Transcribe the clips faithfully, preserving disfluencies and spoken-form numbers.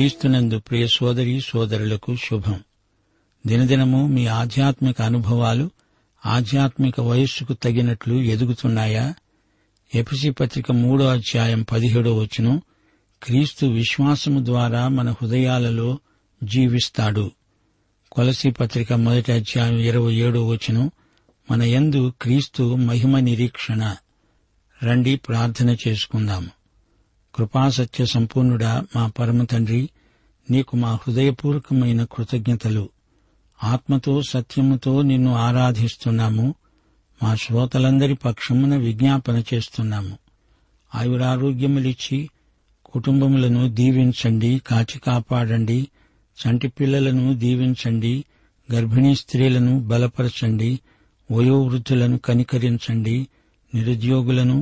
క్రీస్తునందు ప్రియ సోదరి సోదరులకు శుభం. దినదినము మీ ఆధ్యాత్మిక అనుభవాలు ఆధ్యాత్మిక వయస్సుకు తగినట్లు ఎదుగుతున్నాయా? ఎఫెసీ పత్రిక మూడో అధ్యాయం పదిహేడో వచనం క్రీస్తు విశ్వాసము ద్వారా మన హృదయాలలో జీవిస్తాడు. కొలసీ పత్రిక మొదటి అధ్యాయం ఇరవై ఏడో వచనం మన యందు క్రీస్తు మహిమ నిరీక్షణ. రండి ప్రార్థన చేసుకుందాము. కృపాసత్య సంపూర్ణుడా మా పరమ తండ్రి, నీకు మా హృదయపూర్వకమైన కృతజ్ఞతలు. ఆత్మతో సత్యముతో నిన్ను ఆరాధిస్తున్నాము. మా శ్రోతలందరి పక్షమున విజ్ఞాపన చేస్తున్నాము. ఆయురారోగ్యములిచ్చి కుటుంబములను దీవించండి, కాచి కాపాడండి. చంటి పిల్లలను దీవించండి, గర్భిణీ స్త్రీలను బలపరచండి, వయోవృద్ధులను కనికరించండి, నిరుద్యోగులను,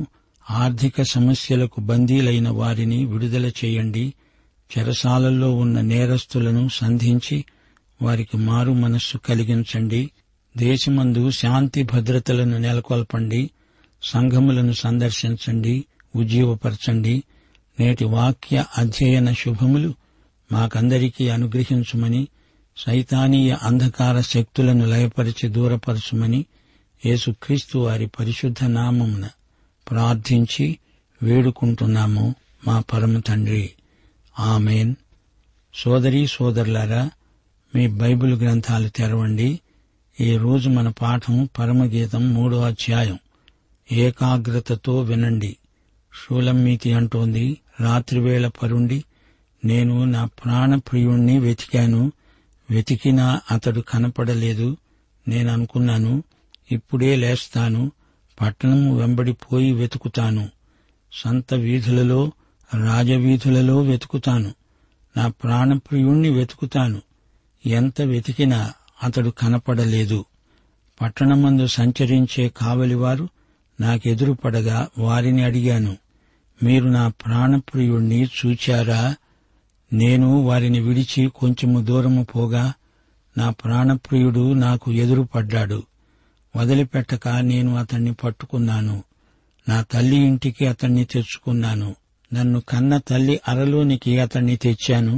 ఆర్థిక సమస్యలకు బందీలైన వారిని విడుదల చేయండి. చెరసాలల్లో ఉన్న నేరస్తులను సంధించి వారికి మారు మనస్సు కలిగించండి. దేశమందు శాంతి భద్రతలను నెలకొల్పండి. సంఘములను సందర్శించండి, ఉజ్జీవపరచండి. నేటి వాక్య అధ్యయన శుభములు మాకందరికీ అనుగ్రహించుమని, సైతానీయ అంధకార శక్తులను లయపరిచి దూరపరచుమని యేసుక్రీస్తు వారి పరిశుద్ధ నామమున ప్రార్థించి వేడుకుంటున్నాము మా పరమ తండ్రి. ఆమెన్. సోదరీ సోదరులారా, మీ బైబిల్ గ్రంథాలు తెరవండి. ఈ రోజు మన పాఠం పరమగీతం మూడో అధ్యాయం. ఏకాగ్రతతో వినండి. షూలమ్మీతి అంటోంది, రాత్రివేళ పరుండి నేను నా ప్రాణప్రియుణ్ణి వెతికాను, వెతికినా అతడు కనపడలేదు. నేననుకున్నాను, ఇప్పుడే లేస్తాను, పట్టణం వెంబడిపోయి వెతుకుతాను, సంత వీధులలో రాజవీధులలో వెతుకుతాను, నా ప్రాణప్రియుణ్ణి వెతుకుతాను. ఎంత వెతికినా అతడు కనపడలేదు. పట్టణమందు సంచరించే కావలివారు నాకెదురు పడగా వారిని అడిగాను, మీరు నా ప్రాణప్రియుణ్ణి చూచారా? నేను వారిని విడిచి కొంచెము దూరము పోగా నా ప్రాణప్రియుడు నాకు ఎదురు పడ్డాడు. వదిలిపెట్టక నేను అతణ్ణి పట్టుకున్నాను. నా తల్లి ఇంటికి అతణ్ణి తెచ్చుకున్నాను. నన్ను కన్న తల్లి అరలోనికి అతణ్ణి తెచ్చాను.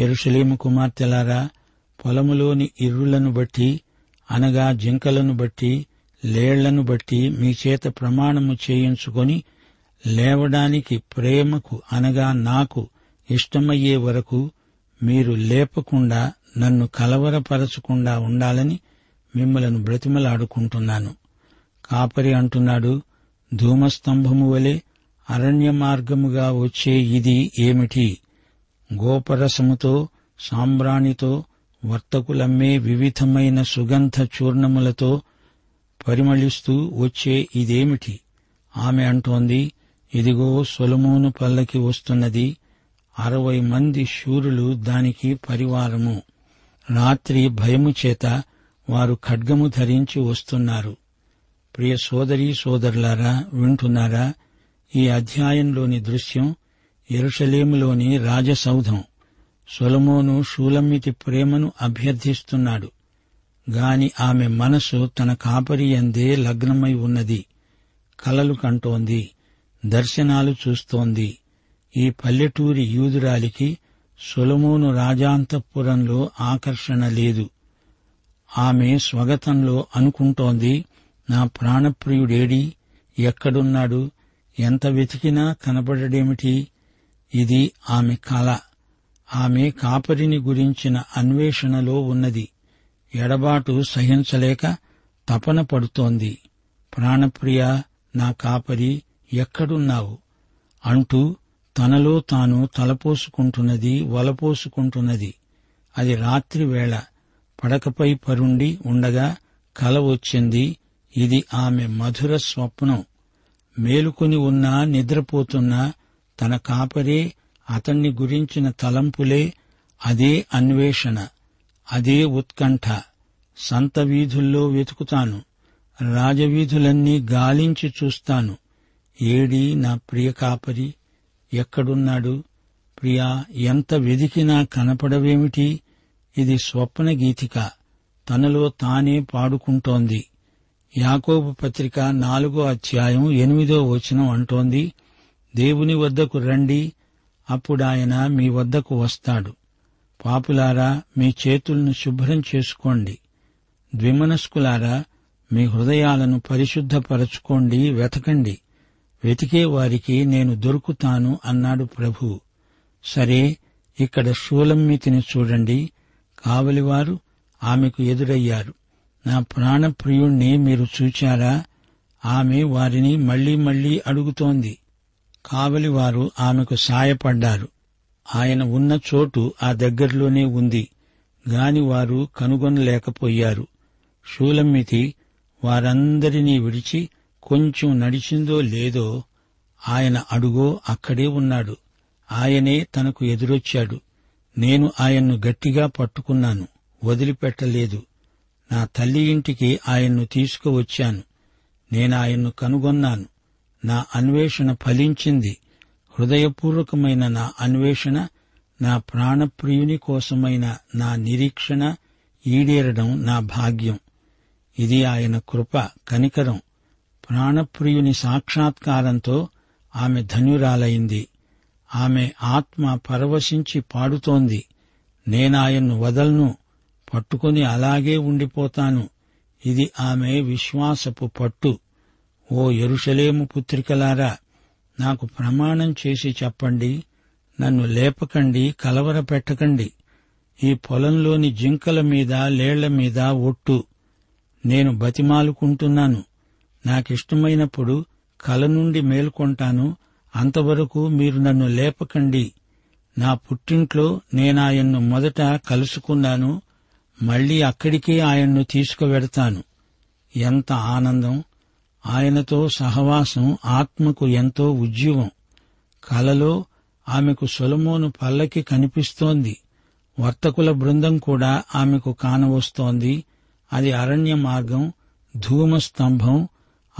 యెరూషలేము కుమార్తెలారా, పొలములోని ఇర్రులను బట్టి, అనగా జింకలను బట్టి, లేళ్లను బట్టి మీ చేత ప్రమాణము చేయించుకొని లేవడానికి ప్రేమకు అనగా నాకు ఇష్టమయ్యే వరకు మీరు లేపకుండా నన్ను కలవరపరచకుండా ఉండాలని మిమ్మలను బ్రతిమలాడుకుంటున్నాను. కాపరి అంటున్నాడు, ధూమస్తంభము వలె అరణ్య మార్గముగా వచ్చే ఇది ఏమిటి? గోపరసముతో, సాంబ్రాణితో, వర్తకులమ్మే వివిధమైన సుగంధ చూర్ణములతో పరిమళిస్తూ వచ్చే ఇదేమిటి? ఆమె అంటోంది, ఇదిగో సొలొమోను పల్లకి వస్తున్నది, అరవై మంది శూరులు దానికి పరివారము, రాత్రి భయము చేత వారు ఖడ్గము ధరించి వస్తున్నారు. ప్రియ సోదరీ సోదరులారా, వింటున్నారా? ఈ అధ్యాయంలోని దృశ్యం యెరూషలేములోని రాజసౌధం. సొలొమోను షూలమ్మితి ప్రేమను అభ్యర్థిస్తున్నాడు గాని ఆమె మనసు తన కాపరి యందే లగ్నమై ఉన్నది. కలలు కంటోంది, దర్శనాలు చూస్తోంది. ఈ పల్లెటూరి యూదురాలికి సొలొమోను రాజాంతఃపురంలో ఆకర్షణ లేదు. ఆమె స్వగతంలో అనుకుంటోంది, నా ప్రాణప్రియుడేడి? ఎక్కడున్నాడు? ఎంత వెతికినా కనబడడేమిటి? ఇది ఆమె కల. ఆమె కాపరిని గురించిన అన్వేషణలో ఉన్నది. ఎడబాటు సహించలేక తపన పడుతోంది. ప్రాణప్రియ, నా కాపరి, ఎక్కడున్నావు అంటూ తనలో తాను తలపోసుకుంటున్నది, వలపోసుకుంటున్నది. అది రాత్రివేళ పడకపై పరుండి ఉండగా కల వచ్చింది. ఇది ఆమె మధుర స్వప్నం. మేలుకొని ఉన్నా నిద్రపోతున్నా తన కాపరే, అతన్ని గురించిన తలంపులే, అదే అన్వేషణ, అదే ఉత్కంఠ. సంత వీధుల్లో వెతుకుతాను, రాజవీధులన్నీ గాలించి చూస్తాను, ఏడి నా ప్రియ కాపరి? ఎక్కడున్నాడు? ప్రియా, ఎంత వెదికినా కనపడవేమిటి? ఇది స్వప్న గీతిక, తనలో తానే పాడుకుంటోంది. యాకోబు పత్రిక నాలుగో అధ్యాయం ఎనిమిదో వచనం అంటోంది, దేవుని వద్దకు రండి, అప్పుడాయన మీ వద్దకు వస్తాడు. పాపులారా, మీ చేతులను శుభ్రం చేసుకోండి. ద్విమనస్కులారా, మీ హృదయాలను పరిశుద్ధపరచుకోండి, వెతకండి. వెతికే వారికి నేను దొరుకుతాను అన్నాడు ప్రభు. సరే, ఇక్కడ షూలమ్మితిని చూడండి. కావలివారు ఆమెకు ఎదురయ్యారు. నా ప్రాణప్రియుణ్ణి మీరు చూచారా? ఆమె వారిని మళ్లీ మళ్లీ అడుగుతోంది. కావలివారు ఆమెకు సాయపడ్డారు. ఆయన ఉన్న చోటు ఆ దగ్గరలోనే ఉంది గాని వారు కనుగొనలేకపోయారు. షూలమ్మితి వారందరినీ విడిచి కొంచెం నడిచిందో లేదో ఆయన అడుగో అక్కడే ఉన్నాడు. ఆయనే తనకు ఎదురొచ్చాడు. నేను ఆయన్ను గట్టిగా పట్టుకున్నాను, వదిలిపెట్టలేదు. నా తల్లి ఇంటికి ఆయన్ను తీసుకువచ్చాను. నేనాయన్ను కనుగొన్నాను. నా అన్వేషణ ఫలించింది. హృదయపూర్వకమైన నా అన్వేషణ, నా ప్రాణప్రియుని కోసమైన నా నిరీక్షణ ఈడేరడం నా భాగ్యం. ఇది ఆయన కృప, కనికరం. ప్రాణప్రియుని సాక్షాత్కారంతో ఆమె ధన్యురాలైంది. ఆమె ఆత్మ పరవశించి పాడుతోంది, నేనాయన్ను వదలను, పట్టుకుని అలాగే ఉండిపోతాను. ఇది ఆమె విశ్వాసపు పట్టు. ఓ యెరూషలేము పుత్రికలారా, నాకు ప్రమాణం చేసి చెప్పండి, నన్ను లేపకండి, కలవరపెట్టకండి. ఈ పొలంలోని జింకల మీద, లేళ్ల మీద ఒట్టు. నేను బతిమాలుకుంటున్నాను. నాకిష్టమైనప్పుడు కల నుండి మేల్కొంటాను. అంతవరకు మీరు నన్ను లేపకండి. నా పుట్టింట్లో నేనాయన్ను మొదట కలుసుకున్నాను. మళ్లీ అక్కడికే ఆయన్ను తీసుకువెడతాను. ఎంత ఆనందం! ఆయనతో సహవాసం ఆత్మకు ఎంతో ఉజ్జీవం. కలలో ఆమెకు సొలొమోను పల్లకి కనిపిస్తోంది. వర్తకుల బృందం కూడా ఆమెకు కానవస్తోంది. అది అరణ్య మార్గం, ధూమస్తంభం.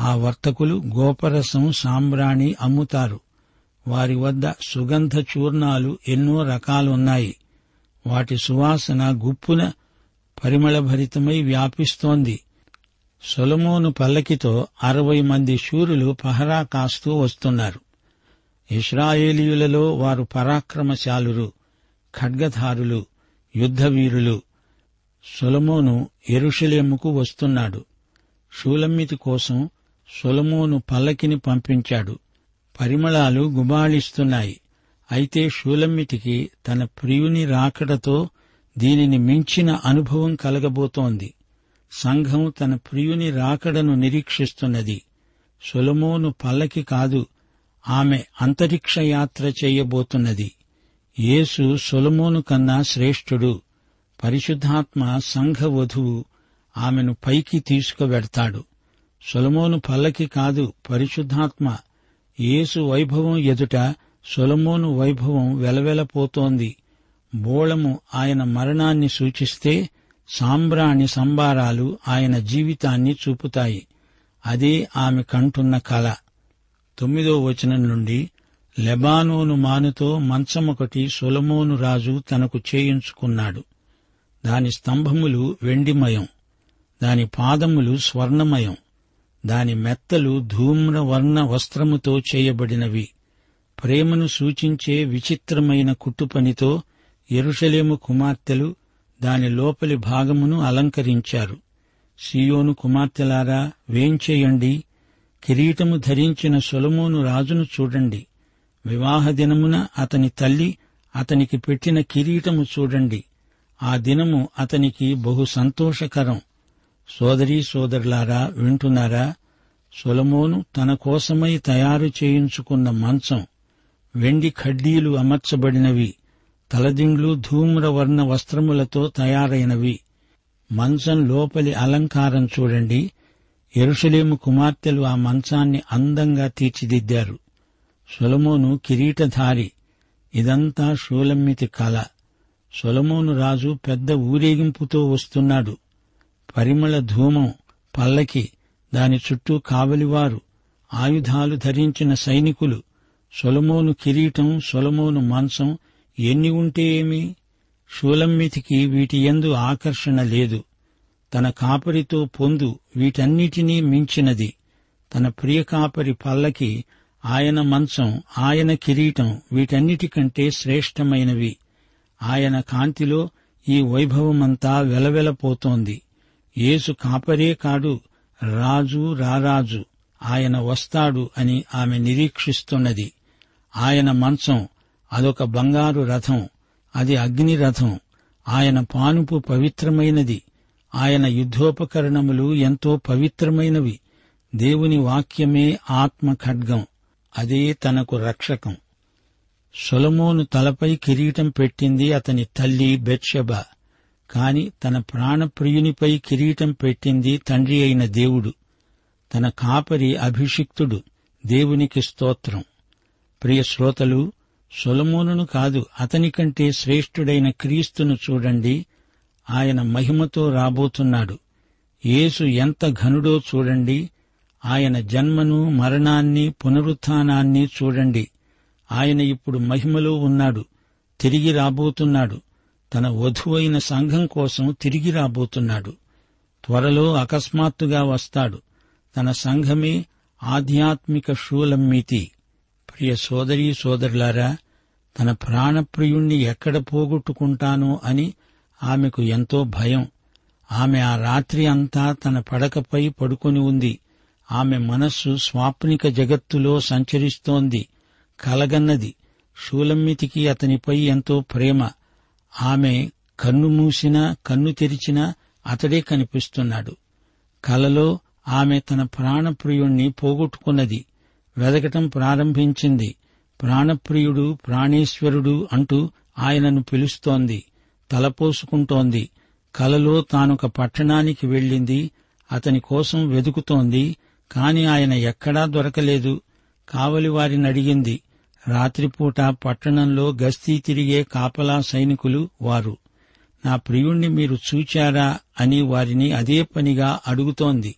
ఆ వర్తకులు గోపరసం, సాంబ్రాణి అమ్ముతారు. వారి వద్ద సుగంధ చూర్ణాలు ఎన్నో రకాలున్నాయి. వాటి సువాసన గుప్పున పరిమళభరితమై వ్యాపిస్తోంది. సొలొమోను పల్లకితో అరవై మంది శూరులు పహరా కాస్తూ వస్తున్నారు. ఇశ్రాయేలీయులలో వారు పరాక్రమశాలురు, ఖడ్గధారులు, యుద్ధవీరులు. సొలొమోను యెరూషలేముకు వస్తున్నాడు. షూలమ్మితి కోసం సొలొమోను పల్లకిని పంపించాడు. పరిమళాలు గుబాళిస్తున్నాయి. అయితే షూలమ్మితికి తన ప్రియుని రాకడతో దీనిని మించిన అనుభవం కలగబోతోంది. సంఘం తన ప్రియుని రాకడను నిరీక్షిస్తున్నది. సొలొమోను పల్లకి కాదు, ఆమె అంతరిక్ష యాత్ర చేయబోతున్నది. యేసు సొలొమోను కన్నా శ్రేష్ఠుడు. పరిశుద్ధాత్మ సంఘ వధువు ఆమెను పైకి తీసుకువెడతాడు. సొలొమోను పల్లకి కాదు, పరిశుద్ధాత్మ. యేసు వైభవం ఎదుట సొలొమోను వైభవం వెలవెలపోతోంది. బోళము ఆయన మరణాన్ని సూచిస్తే, సాంబ్రాణి సంబారాలు ఆయన జీవితాన్ని చూపుతాయి. అదే ఆమె కంటున్న కళ. తొమ్మిదో వచనం నుండి, లెబానోను మానుతో మంచమొకటి సొలొమోను రాజు తనకు చేయించుకున్నాడు. దాని స్తంభములు వెండిమయం, దాని పాదములు స్వర్ణమయం, దాని మెత్తలు ధూమ్రవర్ణ వస్త్రముతో చేయబడినవి. ప్రేమను సూచించే విచిత్రమైన కుట్టుపనితో యెరూషలేము కుమార్తెలు దాని లోపలి భాగమును అలంకరించారు. సీయోను కుమార్తెలారా వేంచేయండి, కిరీటము ధరించిన సొలొమోను రాజును చూడండి. వివాహ దినమున అతని తల్లి అతనికి పెట్టిన కిరీటము చూడండి. ఆ దినము అతనికి బహు సంతోషకరం. సోదరీ సోదరులారా, వింటున్నారా? సొలొమోను తన కోసమై తయారు చేయించుకున్న మంచం, వెండి ఖడ్డీలు అమర్చబడినవి, తలదిండ్లు ధూమ్రవర్ణ వస్త్రములతో తయారైనవి. మంచం లోపలి అలంకారం చూడండి. యెరూషలేము కుమార్తెలు ఆ మంచాన్ని అందంగా తీర్చిదిద్దారు. సొలొమోను కిరీటధారి. ఇదంతా షూలమ్మితి కళ. సొలొమోను రాజు పెద్ద ఊరేగింపుతో వస్తున్నాడు. పరిమళ ధూమం, పల్లకి, దాని చుట్టూ కావలివారు, ఆయుధాలు ధరించిన సైనికులు. సొలొమోను కిరీటం, సొలొమోను మంచం ఎన్ని ఉంటే ఏమి? షూలమ్మితికి వీటియందు ఆకర్షణ లేదు. తన కాపరితో పొందు వీటన్నిటినీ మించినది. తన ప్రియ కాపరి పల్లకి, ఆయన మంచం, ఆయన కిరీటం వీటన్నిటికంటే శ్రేష్టమైనవి. ఆయన కాంతిలో ఈ వైభవమంతా వెలవెలపోతోంది. యేసు కాపరే కాడు, రాజు, రారాజు. ఆయన వస్తాడు అని ఆమె నిరీక్షిస్తున్నది. ఆయన మంచం అదొక బంగారు రథం, అది అగ్ని రథం. ఆయన పానుపు పవిత్రమైనది. ఆయన యుద్ధోపకరణములు ఎంతో పవిత్రమైనవి. దేవుని వాక్యమే ఆత్మ ఖడ్గం, అదే తనకు రక్షకం. సొలొమోను తలపై కిరీటం పెట్టింది అతని తల్లి బెత్షెబ. కాని తన ప్రాణప్రియునిపై కిరీటం పెట్టింది తండ్రి అయిన దేవుడు, తన కాపరి అభిషిక్తుడు. దేవునికి స్తోత్రం. ప్రియ శ్రోతలు, సొలొమోనును కాదు, అతనికంటే శ్రేష్ఠుడైన క్రీస్తును చూడండి. ఆయన మహిమతో రాబోతున్నాడు. యేసు ఎంత ఘనుడో చూడండి. ఆయన జన్మను, మరణాన్ని, పునరుత్థానాన్ని చూడండి. ఆయన ఇప్పుడు మహిమలో ఉన్నాడు. తిరిగి రాబోతున్నాడు. తన వధువైన సంఘం కోసం తిరిగి రాబోతున్నాడు. త్వరలో అకస్మాత్తుగా వస్తాడు. తన సంఘమే ఆధ్యాత్మిక షూలమ్మితి. ప్రియ సోదరీ సోదరులారా, తన ప్రాణప్రియుణ్ణి ఎక్కడ పోగొట్టుకుంటానో అని ఆమెకు ఎంతో భయం. ఆమె ఆ రాత్రి అంతా తన పడకపై పడుకొని ఉంది. ఆమె మనస్సు స్వాప్నిక జగత్తులో సంచరిస్తోంది, కలగన్నది. షూలమ్మితికి అతనిపై ఎంతో ప్రేమ. ఆమె కన్ను మూసినా కన్ను తెరిచినా అతడే కనిపిస్తున్నాడు. కలలో ఆమె తన ప్రాణప్రియుణ్ణి పోగొట్టుకున్నది. వెదకటం ప్రారంభించింది. ప్రాణప్రియుడు, ప్రాణేశ్వరుడు అంటూ ఆయనను పిలుస్తోంది, తలపోసుకుంటోంది. కలలో తానొక పట్టణానికి వెళ్ళింది. అతని కోసం వెదుకుతోంది. కాని ఆయన ఎక్కడా దొరకలేదు. కావలివారిని అడిగింది. రాత్రిపూట పట్టణంలో గస్తీ తిరిగే కాపలా సైనికులు వారు. నా ప్రియుణ్ణి మీరు చూచారా అని వారిని అదే పనిగా అడుగుతోంది.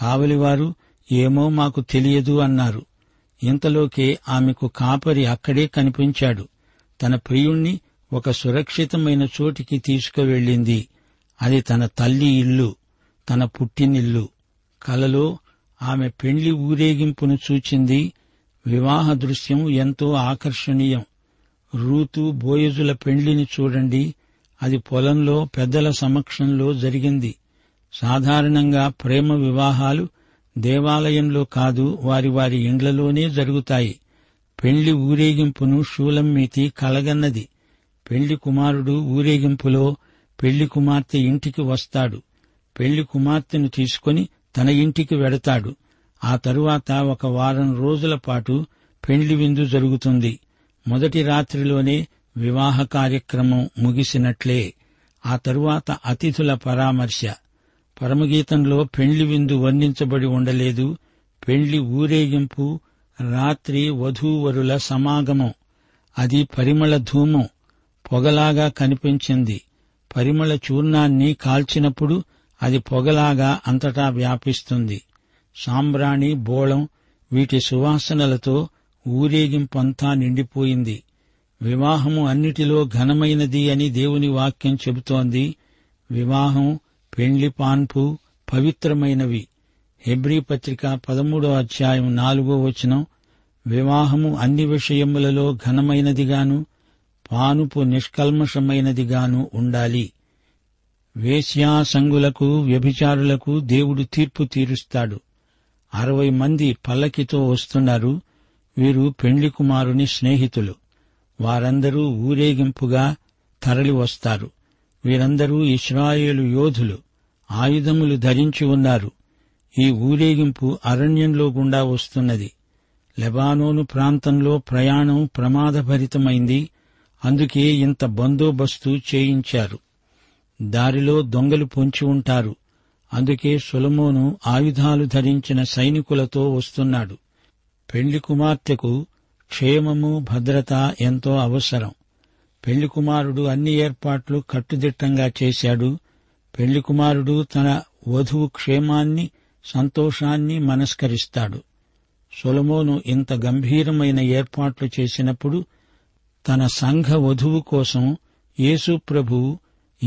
కావలివారు ఏమో మాకు తెలియదు అన్నారు. ఇంతలోకే ఆమెకు కాపరి అక్కడే కనిపించాడు. తన ప్రియుణ్ణి ఒక సురక్షితమైన చోటికి తీసుకువెళ్ళింది. అది తన తల్లి ఇల్లు, తన పుట్టినిల్లు. కలలో ఆమె పెండ్లి ఊరేగింపును చూచింది. వివాహ దృశ్యం ఎంతో ఆకర్షణీయం. రూతు బోయజుల పెండ్లిని చూడండి. అది పొలంలో పెద్దల సమక్షంలో జరిగింది. సాధారణంగా ప్రేమ వివాహాలు దేవాలయంలో కాదు, వారి వారి ఇండ్లలోనే జరుగుతాయి. పెండ్లి ఊరేగింపును షూలమ్మితి కలగన్నది. పెళ్లి కుమారుడు ఊరేగింపులో పెళ్లి కుమార్తె ఇంటికి వస్తాడు. పెళ్లి కుమార్తెను తీసుకుని తన ఇంటికి వెడతాడు. ఆ తరువాత ఒక వారం రోజుల పాటు పెండ్లి విందు జరుగుతుంది. మొదటి రాత్రిలోనే వివాహ కార్యక్రమం ముగిసినట్లే. ఆ తరువాత అతిథుల పరామర్శ. పరమగీతంలో పెండ్లి విందు వర్ణించబడి ఉండలేదు. పెండ్లి ఊరేగింపు రాత్రి వధూవరుల సమాగమం. అది పరిమళ ధూమం, పొగలాగా కనిపించింది. పరిమళ చూర్ణాన్ని కాల్చినప్పుడు అది పొగలాగా అంతటా వ్యాపిస్తుంది. సాంబ్రాణి, బోళం వీటి సువాసనలతో ఊరేగింపంతా నిండిపోయింది. వివాహము అన్నిటిలో ఘనమైనది అని దేవుని వాక్యం చెబుతోంది. వివాహం, పెండ్లి, పాన్పు పవిత్రమైనవి. హెబ్రీ పత్రిక పదమూడో అధ్యాయం నాలుగో వచనం, వివాహము అన్ని విషయములలో ఘనమైనదిగాను పానుపు నిష్కల్మషమైనదిగాను ఉండాలి. వేశ్యాసంగులకు, వ్యభిచారులకు దేవుడు తీర్పు తీరుస్తాడు. అరవై మంది పల్లకితో వస్తున్నారు. వీరు పెండ్లి కుమారుని స్నేహితులు. వారందరూ ఊరేగింపుగా తరలివస్తారు. వీరందరూ ఇశ్రాయేలు యోధులు. ఆయుధములు ధరించి ఉన్నారు. ఈ ఊరేగింపు అరణ్యంలో గుండా వస్తున్నది. లెబానోను ప్రాంతంలో ప్రయాణం ప్రమాదభరితమైంది. అందుకే ఇంత బందోబస్తు చేయించారు. దారిలో దొంగలు పొంచి ఉంటారు. అందుకే సొలొమోను ఆయుధాలు ధరించిన సైనికులతో వస్తున్నాడు. పెళ్లి కుమార్తెకు క్షేమము, భద్రత ఎంతో అవసరం. పెళ్లి కుమారుడు అన్ని ఏర్పాట్లు కట్టుదిట్టంగా చేశాడు. పెళ్లి కుమారుడు తన వధువు క్షేమాన్ని, సంతోషాన్ని మనస్కరిస్తాడు. సొలొమోను ఇంత గంభీరమైన ఏర్పాట్లు చేసినప్పుడు తన సంఘ వధువు కోసం యేసు ప్రభు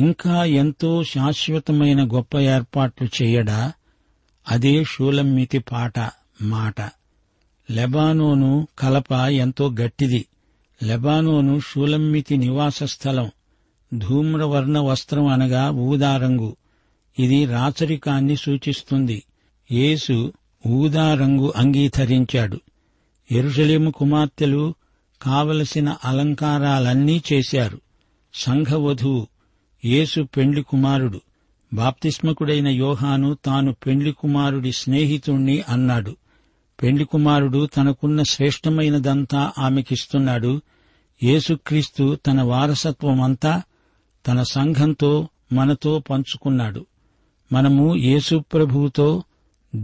ఇంకా ఎంతో శాశ్వతమైన గొప్ప ఏర్పాట్లు చేయడా? అదే షూలమ్మితి పాట మాట. లెబానోను కలప ఎంతో గట్టిది. లెబానోను షూలమ్మితి నివాస స్థలం. ధూమ్రవర్ణ వస్త్రం అనగా ఊదారంగు. ఇది రాచరికాన్ని సూచిస్తుంది. యేసు ఊదారంగు అంగీకరించాడు. యెరూషలేము కుమార్తెలు కావలసిన అలంకారాలన్నీ చేశారు. సంఘవధువు యేసు పెండ్లి కుమారుడు. బాప్తిస్మకుడైన యోహాను తాను పెండ్లి కుమారుడి స్నేహితుణ్ణి అన్నాడు. పెండ్లి కుమారుడు తనకున్న శ్రేష్టమైనదంతా ఆమెకిస్తున్నాడు. యేసుక్రీస్తు తన వారసత్వమంతా తన సంఘంతో, మనతో పంచుకున్నాడు. మనము యేసు ప్రభువుతో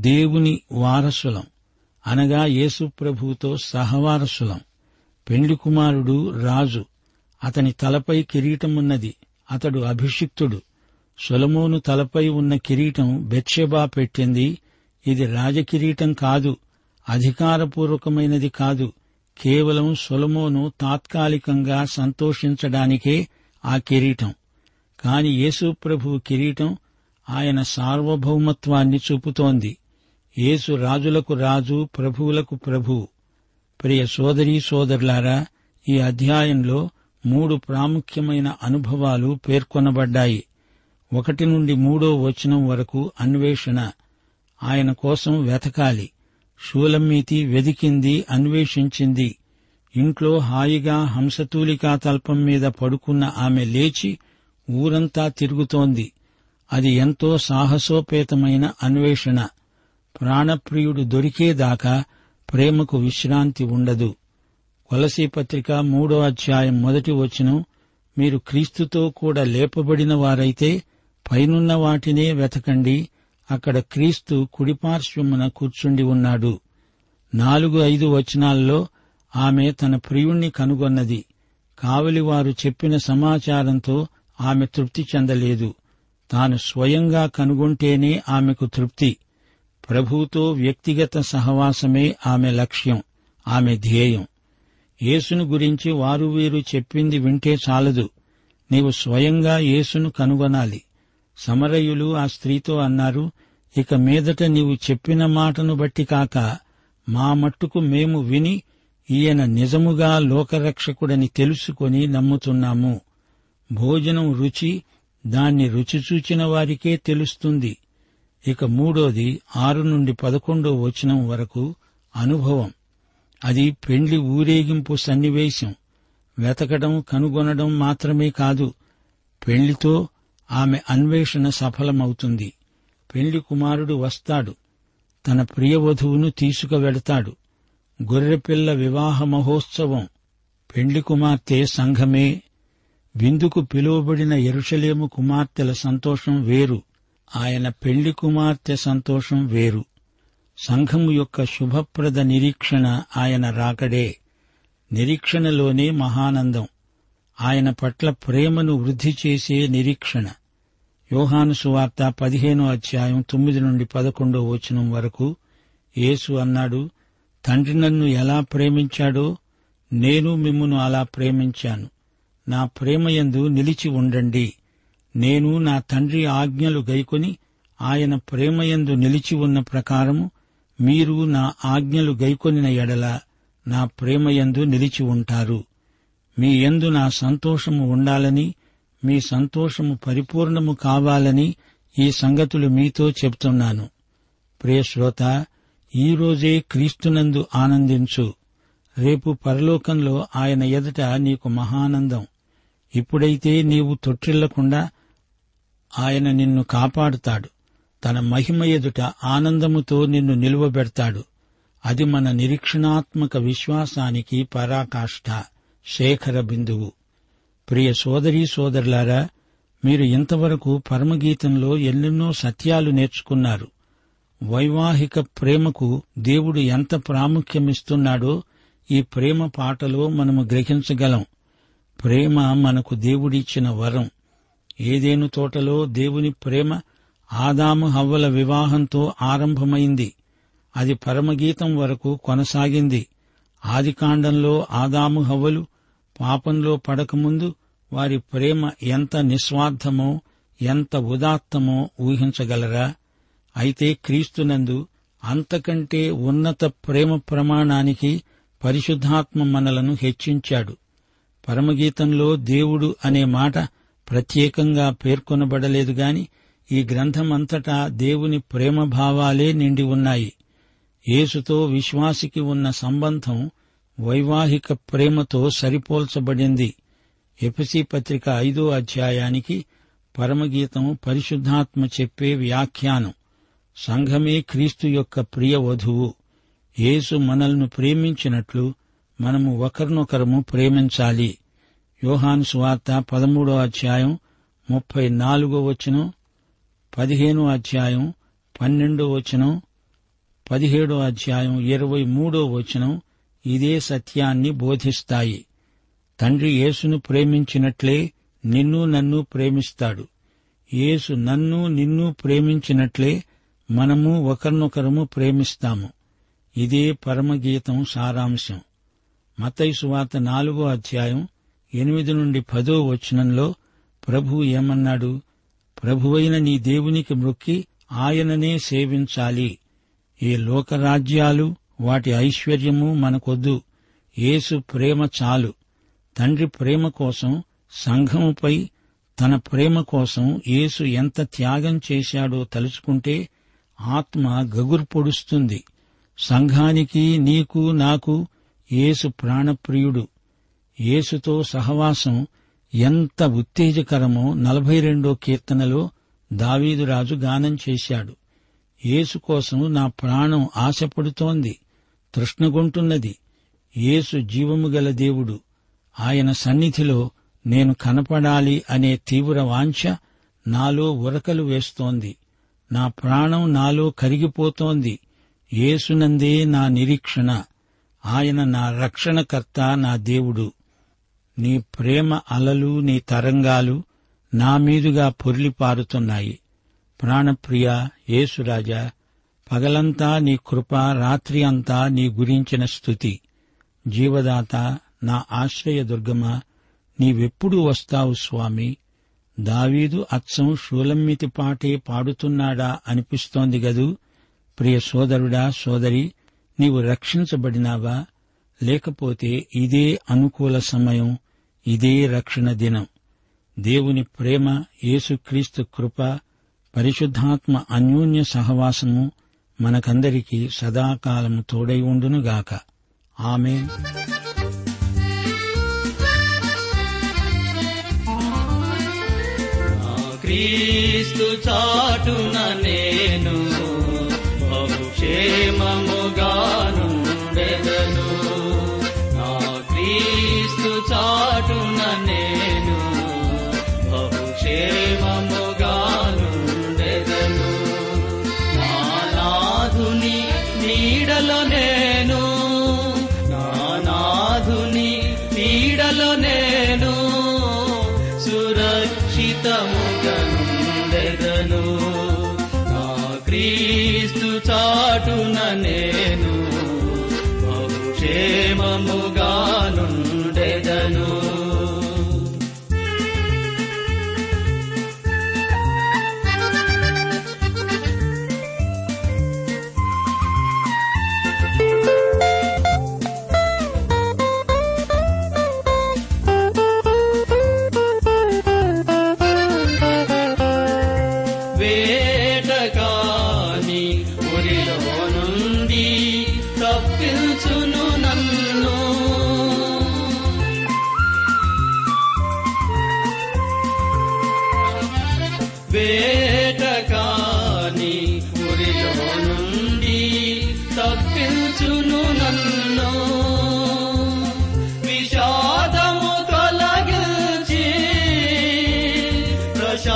దేవుని వారసులం, అనగా యేసు ప్రభువుతో సహవారసులం. పెండ్లి కుమారుడు రాజు. అతని తలపై కిరీటమున్నది. అతడు అభిషిక్తుడు. సొలొమోను తలపై ఉన్న కిరీటం బెత్షెబా పెట్టింది. ఇది రాజకిరీటం కాదు, అధికారపూర్వకమైనది కాదు. కేవలం సొలొమోను తాత్కాలికంగా సంతోషించడానికే ఆ కిరీటం. కాని యేసు ప్రభువు కిరీటం ఆయన సార్వభౌమత్వాన్ని చూపుతోంది. యేసు రాజులకు రాజు, ప్రభువులకు ప్రభువు. ప్రియ సోదరీ సోదరులారా, ఈ అధ్యాయంలో మూడు ప్రాముఖ్యమైన అనుభవాలు పేర్కొనబడ్డాయి. ఒకటి నుండి మూడో వచనం వరకు అన్వేషణ. ఆయన కోసం వెతకాలి. షూలమ్మితి వెదికింది, అన్వేషించింది. ఇంట్లో హాయిగా హంసతూలికా తల్పం మీద పడుకున్న ఆమె లేచి ఊరంతా తిరుగుతోంది. అది ఎంతో సాహసోపేతమైన అన్వేషణ. ప్రాణప్రియుడు దొరికేదాకా ప్రేమకు విశ్రాంతి ఉండదు. కొలసీ పత్రిక మూడో అధ్యాయం మొదటి వచనం, మీరు క్రీస్తుతో కూడా లేపబడిన వారైతే పైనున్న వాటినే వెతకండి, అక్కడ క్రీస్తు కుడిపార్శ్వమున కూర్చుండి ఉన్నాడు. నాలుగు ఐదు వచనాల్లో ఆమె తన ప్రియుణ్ణి కనుగొన్నది. కావలివారు చెప్పిన సమాచారంతో ఆమె తృప్తి చెందలేదు. తాను స్వయంగా కనుగొంటేనే ఆమెకు తృప్తి. ప్రభువుతో వ్యక్తిగత సహవాసమే ఆమె లక్ష్యం, ఆమె ధ్యేయం. యేసును గురించి వారు వీరు చెప్పింది వింటే చాలదు. నీవు స్వయంగా యేసును కనుగొనాలి. సమరయులు ఆ స్త్రీతో అన్నారు, ఇక మీదట నీవు చెప్పిన మాటను బట్టి కాక మా మట్టుకు మేము విని ఈయన నిజముగా లోకరక్షకుడని తెలుసుకొని నమ్ముతున్నాము. భోజనం రుచి దాన్ని రుచిచూచిన వారికే తెలుస్తుంది. ఇక మూడోది ఆరు నుండి పదకొండో వచనం వరకు అనుభవం. అది పెండ్లి ఊరేగింపు సన్నివేశం. వెతకడం కనుగొనడం మాత్రమే కాదు, పెళ్లితో ఆమె అన్వేషణ సఫలమవుతుంది. పెండ్లి కుమారుడు వస్తాడు, తన ప్రియవధువును తీసుకువెడతాడు. గొర్రెపిల్ల వివాహ మహోత్సవం. పెండ్లి కుమార్తె సంఘమే. విందుకు పిలువబడిన యెరూషలేము కుమార్తెల సంతోషం వేరు, ఆయన పెళ్లి కుమార్తె సంతోషం వేరు. సంఘము యొక్క శుభప్రద నిరీక్షణ ఆయన రాకడే. నిరీక్షణలోనే మహానందం. ఆయన పట్ల ప్రేమను వృద్ధి చేసే నిరీక్షణ. యోహాను సువార్త పదిహేనో అధ్యాయం తొమ్మిది నుండి పదకొండో వచనం వరకు యేసు అన్నాడు, తండ్రి నన్ను ఎలా ప్రేమించాడో నేను మిమ్మును అలా ప్రేమించాను. నా ప్రేమయందు నిలిచి ఉండండి. నేను నా తండ్రి ఆజ్ఞలు గైకొని ఆయన ప్రేమయందు నిలిచి ఉన్న ప్రకారము మీరు నా ఆజ్ఞలు గైకొనిన ఎడల నా ప్రేమయందు నిలిచి ఉంటారు. మీ యందు నా సంతోషము ఉండాలని, మీ సంతోషము పరిపూర్ణము కావాలని ఈ సంగతులు మీతో చెప్తున్నాను. ప్రియశ్రోత, ఈరోజే క్రీస్తునందు ఆనందించు. రేపు పరలోకంలో ఆయన ఎదుట నీకు మహానందం. ఇప్పుడైతే నీవు తొట్టిల్లకుండా ఆయన నిన్ను కాపాడుతాడు. తన మహిమ ఎదుట ఆనందముతో నిన్ను నిలువబెడతాడు. అది మన నిరీక్షణాత్మక విశ్వాసానికి పరాకాష్ఠ, శేఖర బిందువు. ప్రియ సోదరీ సోదరులారా, మీరు ఇంతవరకు పరమగీతంలో ఎన్నెన్నో సత్యాలు నేర్చుకున్నారు. వైవాహిక ప్రేమకు దేవుడు ఎంత ప్రాముఖ్యమిస్తున్నాడో ఈ ప్రేమ పాటలో మనము గ్రహించగలం. ప్రేమ మనకు దేవుడిచ్చిన వరం. ఏదేను తోటలో దేవుని ప్రేమ ఆదాము హవ్వల వివాహంతో ఆరంభమైంది. అది పరమగీతం వరకు కొనసాగింది. ఆదికాండంలో ఆదాము హవ్వలు పాపంలో పడకముందు వారి ప్రేమ ఎంత నిస్వార్థమో ఎంత ఉదాత్తమో ఊహించగలరా? అయితే క్రీస్తునందు అంతకంటే ఉన్నత ప్రేమ ప్రమాణానికి పరిశుద్ధాత్మ మనలను హెచ్చించాడు. పరమగీతంలో దేవుడు అనే మాట ప్రత్యేకంగా పేర్కొనబడలేదు గాని ఈ గ్రంథమంతటా దేవుని ప్రేమభావాలే నిండి ఉన్నాయి. యేసుతో విశ్వాసికి ఉన్న సంబంధం వైవాహిక ప్రేమతో సరిపోల్చబడింది. ఎఫెసీ పత్రిక ఐదో అధ్యాయానికి పరమగీతం పరిశుద్ధాత్మ చెప్పే వ్యాఖ్యానం. సంఘమే క్రీస్తు యొక్క ప్రియ వధువు. యేసు మనల్ని ప్రేమించినట్లు మనము ఒకరినొకరము ప్రేమించాలి. యోహాను సువార్త పదమూడో అధ్యాయం ముప్పై నాలుగో వచనం, పదిహేనో అధ్యాయం పన్నెండో వచనం, పదిహేడో అధ్యాయం ఇరవై మూడో వచనం ఇదే సత్యాన్ని బోధిస్తాయి. తండ్రి యేసును ప్రేమించినట్లే నిన్ను నన్ను ప్రేమిస్తాడు. యేసు నన్ను నిన్ను ప్రేమించినట్లే మనము ఒకరినొకరము ప్రేమిస్తాము. ఇదే పరమగీతం సారాంశం. మత్తయి సువార్త నాలుగో అధ్యాయం ఎనిమిది నుండి పదో వచనంలో ప్రభు ఏమన్నాడు? ప్రభువైన నీ దేవునికి మొక్కి ఆయననే సేవించాలి. ఏ లోకరాజ్యాలు వాటి ఐశ్వర్యము మనకొద్దు. యేసు ప్రేమ చాలు. తండ్రి ప్రేమ కోసం, సంఘముపై తన ప్రేమ కోసం యేసు ఎంత త్యాగం చేశాడో తలుచుకుంటే ఆత్మ గగుర్పొడుస్తుంది. సంఘానికి, నీకు నాకు యేసు ప్రాణప్రియుడు. యేసుతో సహవాసం ఎంత ఉత్తేజకరమో నలభై రెండో కీర్తనలో దావీదురాజు గానం చేశాడు. యేసు కోసం నా ప్రాణం ఆశపడుతోంది, తృష్ణగొంటున్నది. యేసు జీవము గల దేవుడు. ఆయన సన్నిధిలో నేను కనపడాలి అనే తీవ్ర వాంఛ నాలో ఉరకలు వేస్తోంది. నా ప్రాణం నాలో కరిగిపోతోంది. యేసునందే నా నిరీక్షణ. ఆయన నా రక్షణకర్త, నా దేవుడు. నీ ప్రేమ అలలు, నీ తరంగాలు నా మీదుగా పొర్లిపారుతున్నాయి. ప్రాణప్రియా యేసురాజా, పగలంతా నీ కృప, రాత్రి అంతా నీ గురించిన స్తుతి. జీవదాత, నా ఆశ్రయదుర్గమా, నీవెప్పుడు వస్తావు స్వామి? దావీదు అచ్చం షూలమ్మితి పాటే పాడుతున్నాడా అనిపిస్తోంది గదూ. ప్రియ సోదరుడా సోదరి, నీవు రక్షించబడినావా? లేకపోతే ఇదే అనుకూల సమయం, ఇదే రక్షణ దినం. దేవుని ప్రేమ, యేసుక్రీస్తు కృప, పరిశుద్ధాత్మ అన్యోన్య సహవాసము మనకందరికీ సదాకాలం తోడై ఉండునుగాక. ఆమేన్. క్రీస్తు చాటున నేను బహుక్షేమముగానుండెదను. నా క్రీస్తు చాటున నేను బహుక్షేమముగానుండెదను. నా నాధుని నీడలో నేను, నా నాధుని నీడలో నేను సురక్షితము. నా క్రీస్తు చాటున నేను బహుక్షేమముగానుండెదను. నా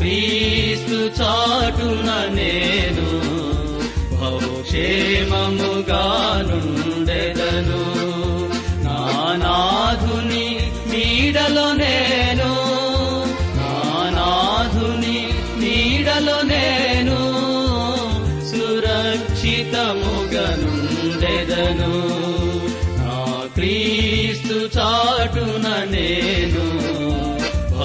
క్రీస్తు చాటున నేను బహుక్షేమముగానుండెదను.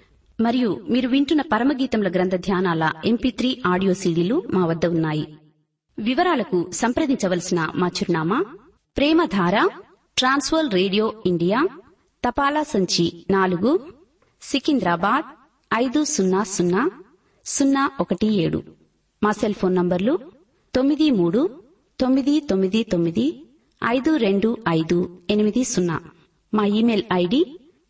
మరియు మీరు వింటున్న పరమగీతముల గ్రంథ ధ్యానాల ఎంపీ త్రీ ఆడియో సీడీలు మా వద్ద ఉన్నాయి. వివరాలకు సంప్రదించవలసిన మా చిరునామా ప్రేమధార ట్రాన్స్‌వల్ రేడియో ఇండియా, తపాలా సంచి నాలుగు, సికింద్రాబాద్ ఐదు సున్నా సున్నా సున్నా ఒకటి ఏడు. మా సెల్ ఫోన్ నంబర్లు తొమ్మిది మూడు తొమ్మిది తొమ్మిది తొమ్మిది ఐదు రెండు ఐదు ఎనిమిది సున్నా. మా ఇమెయిల్ ఐడి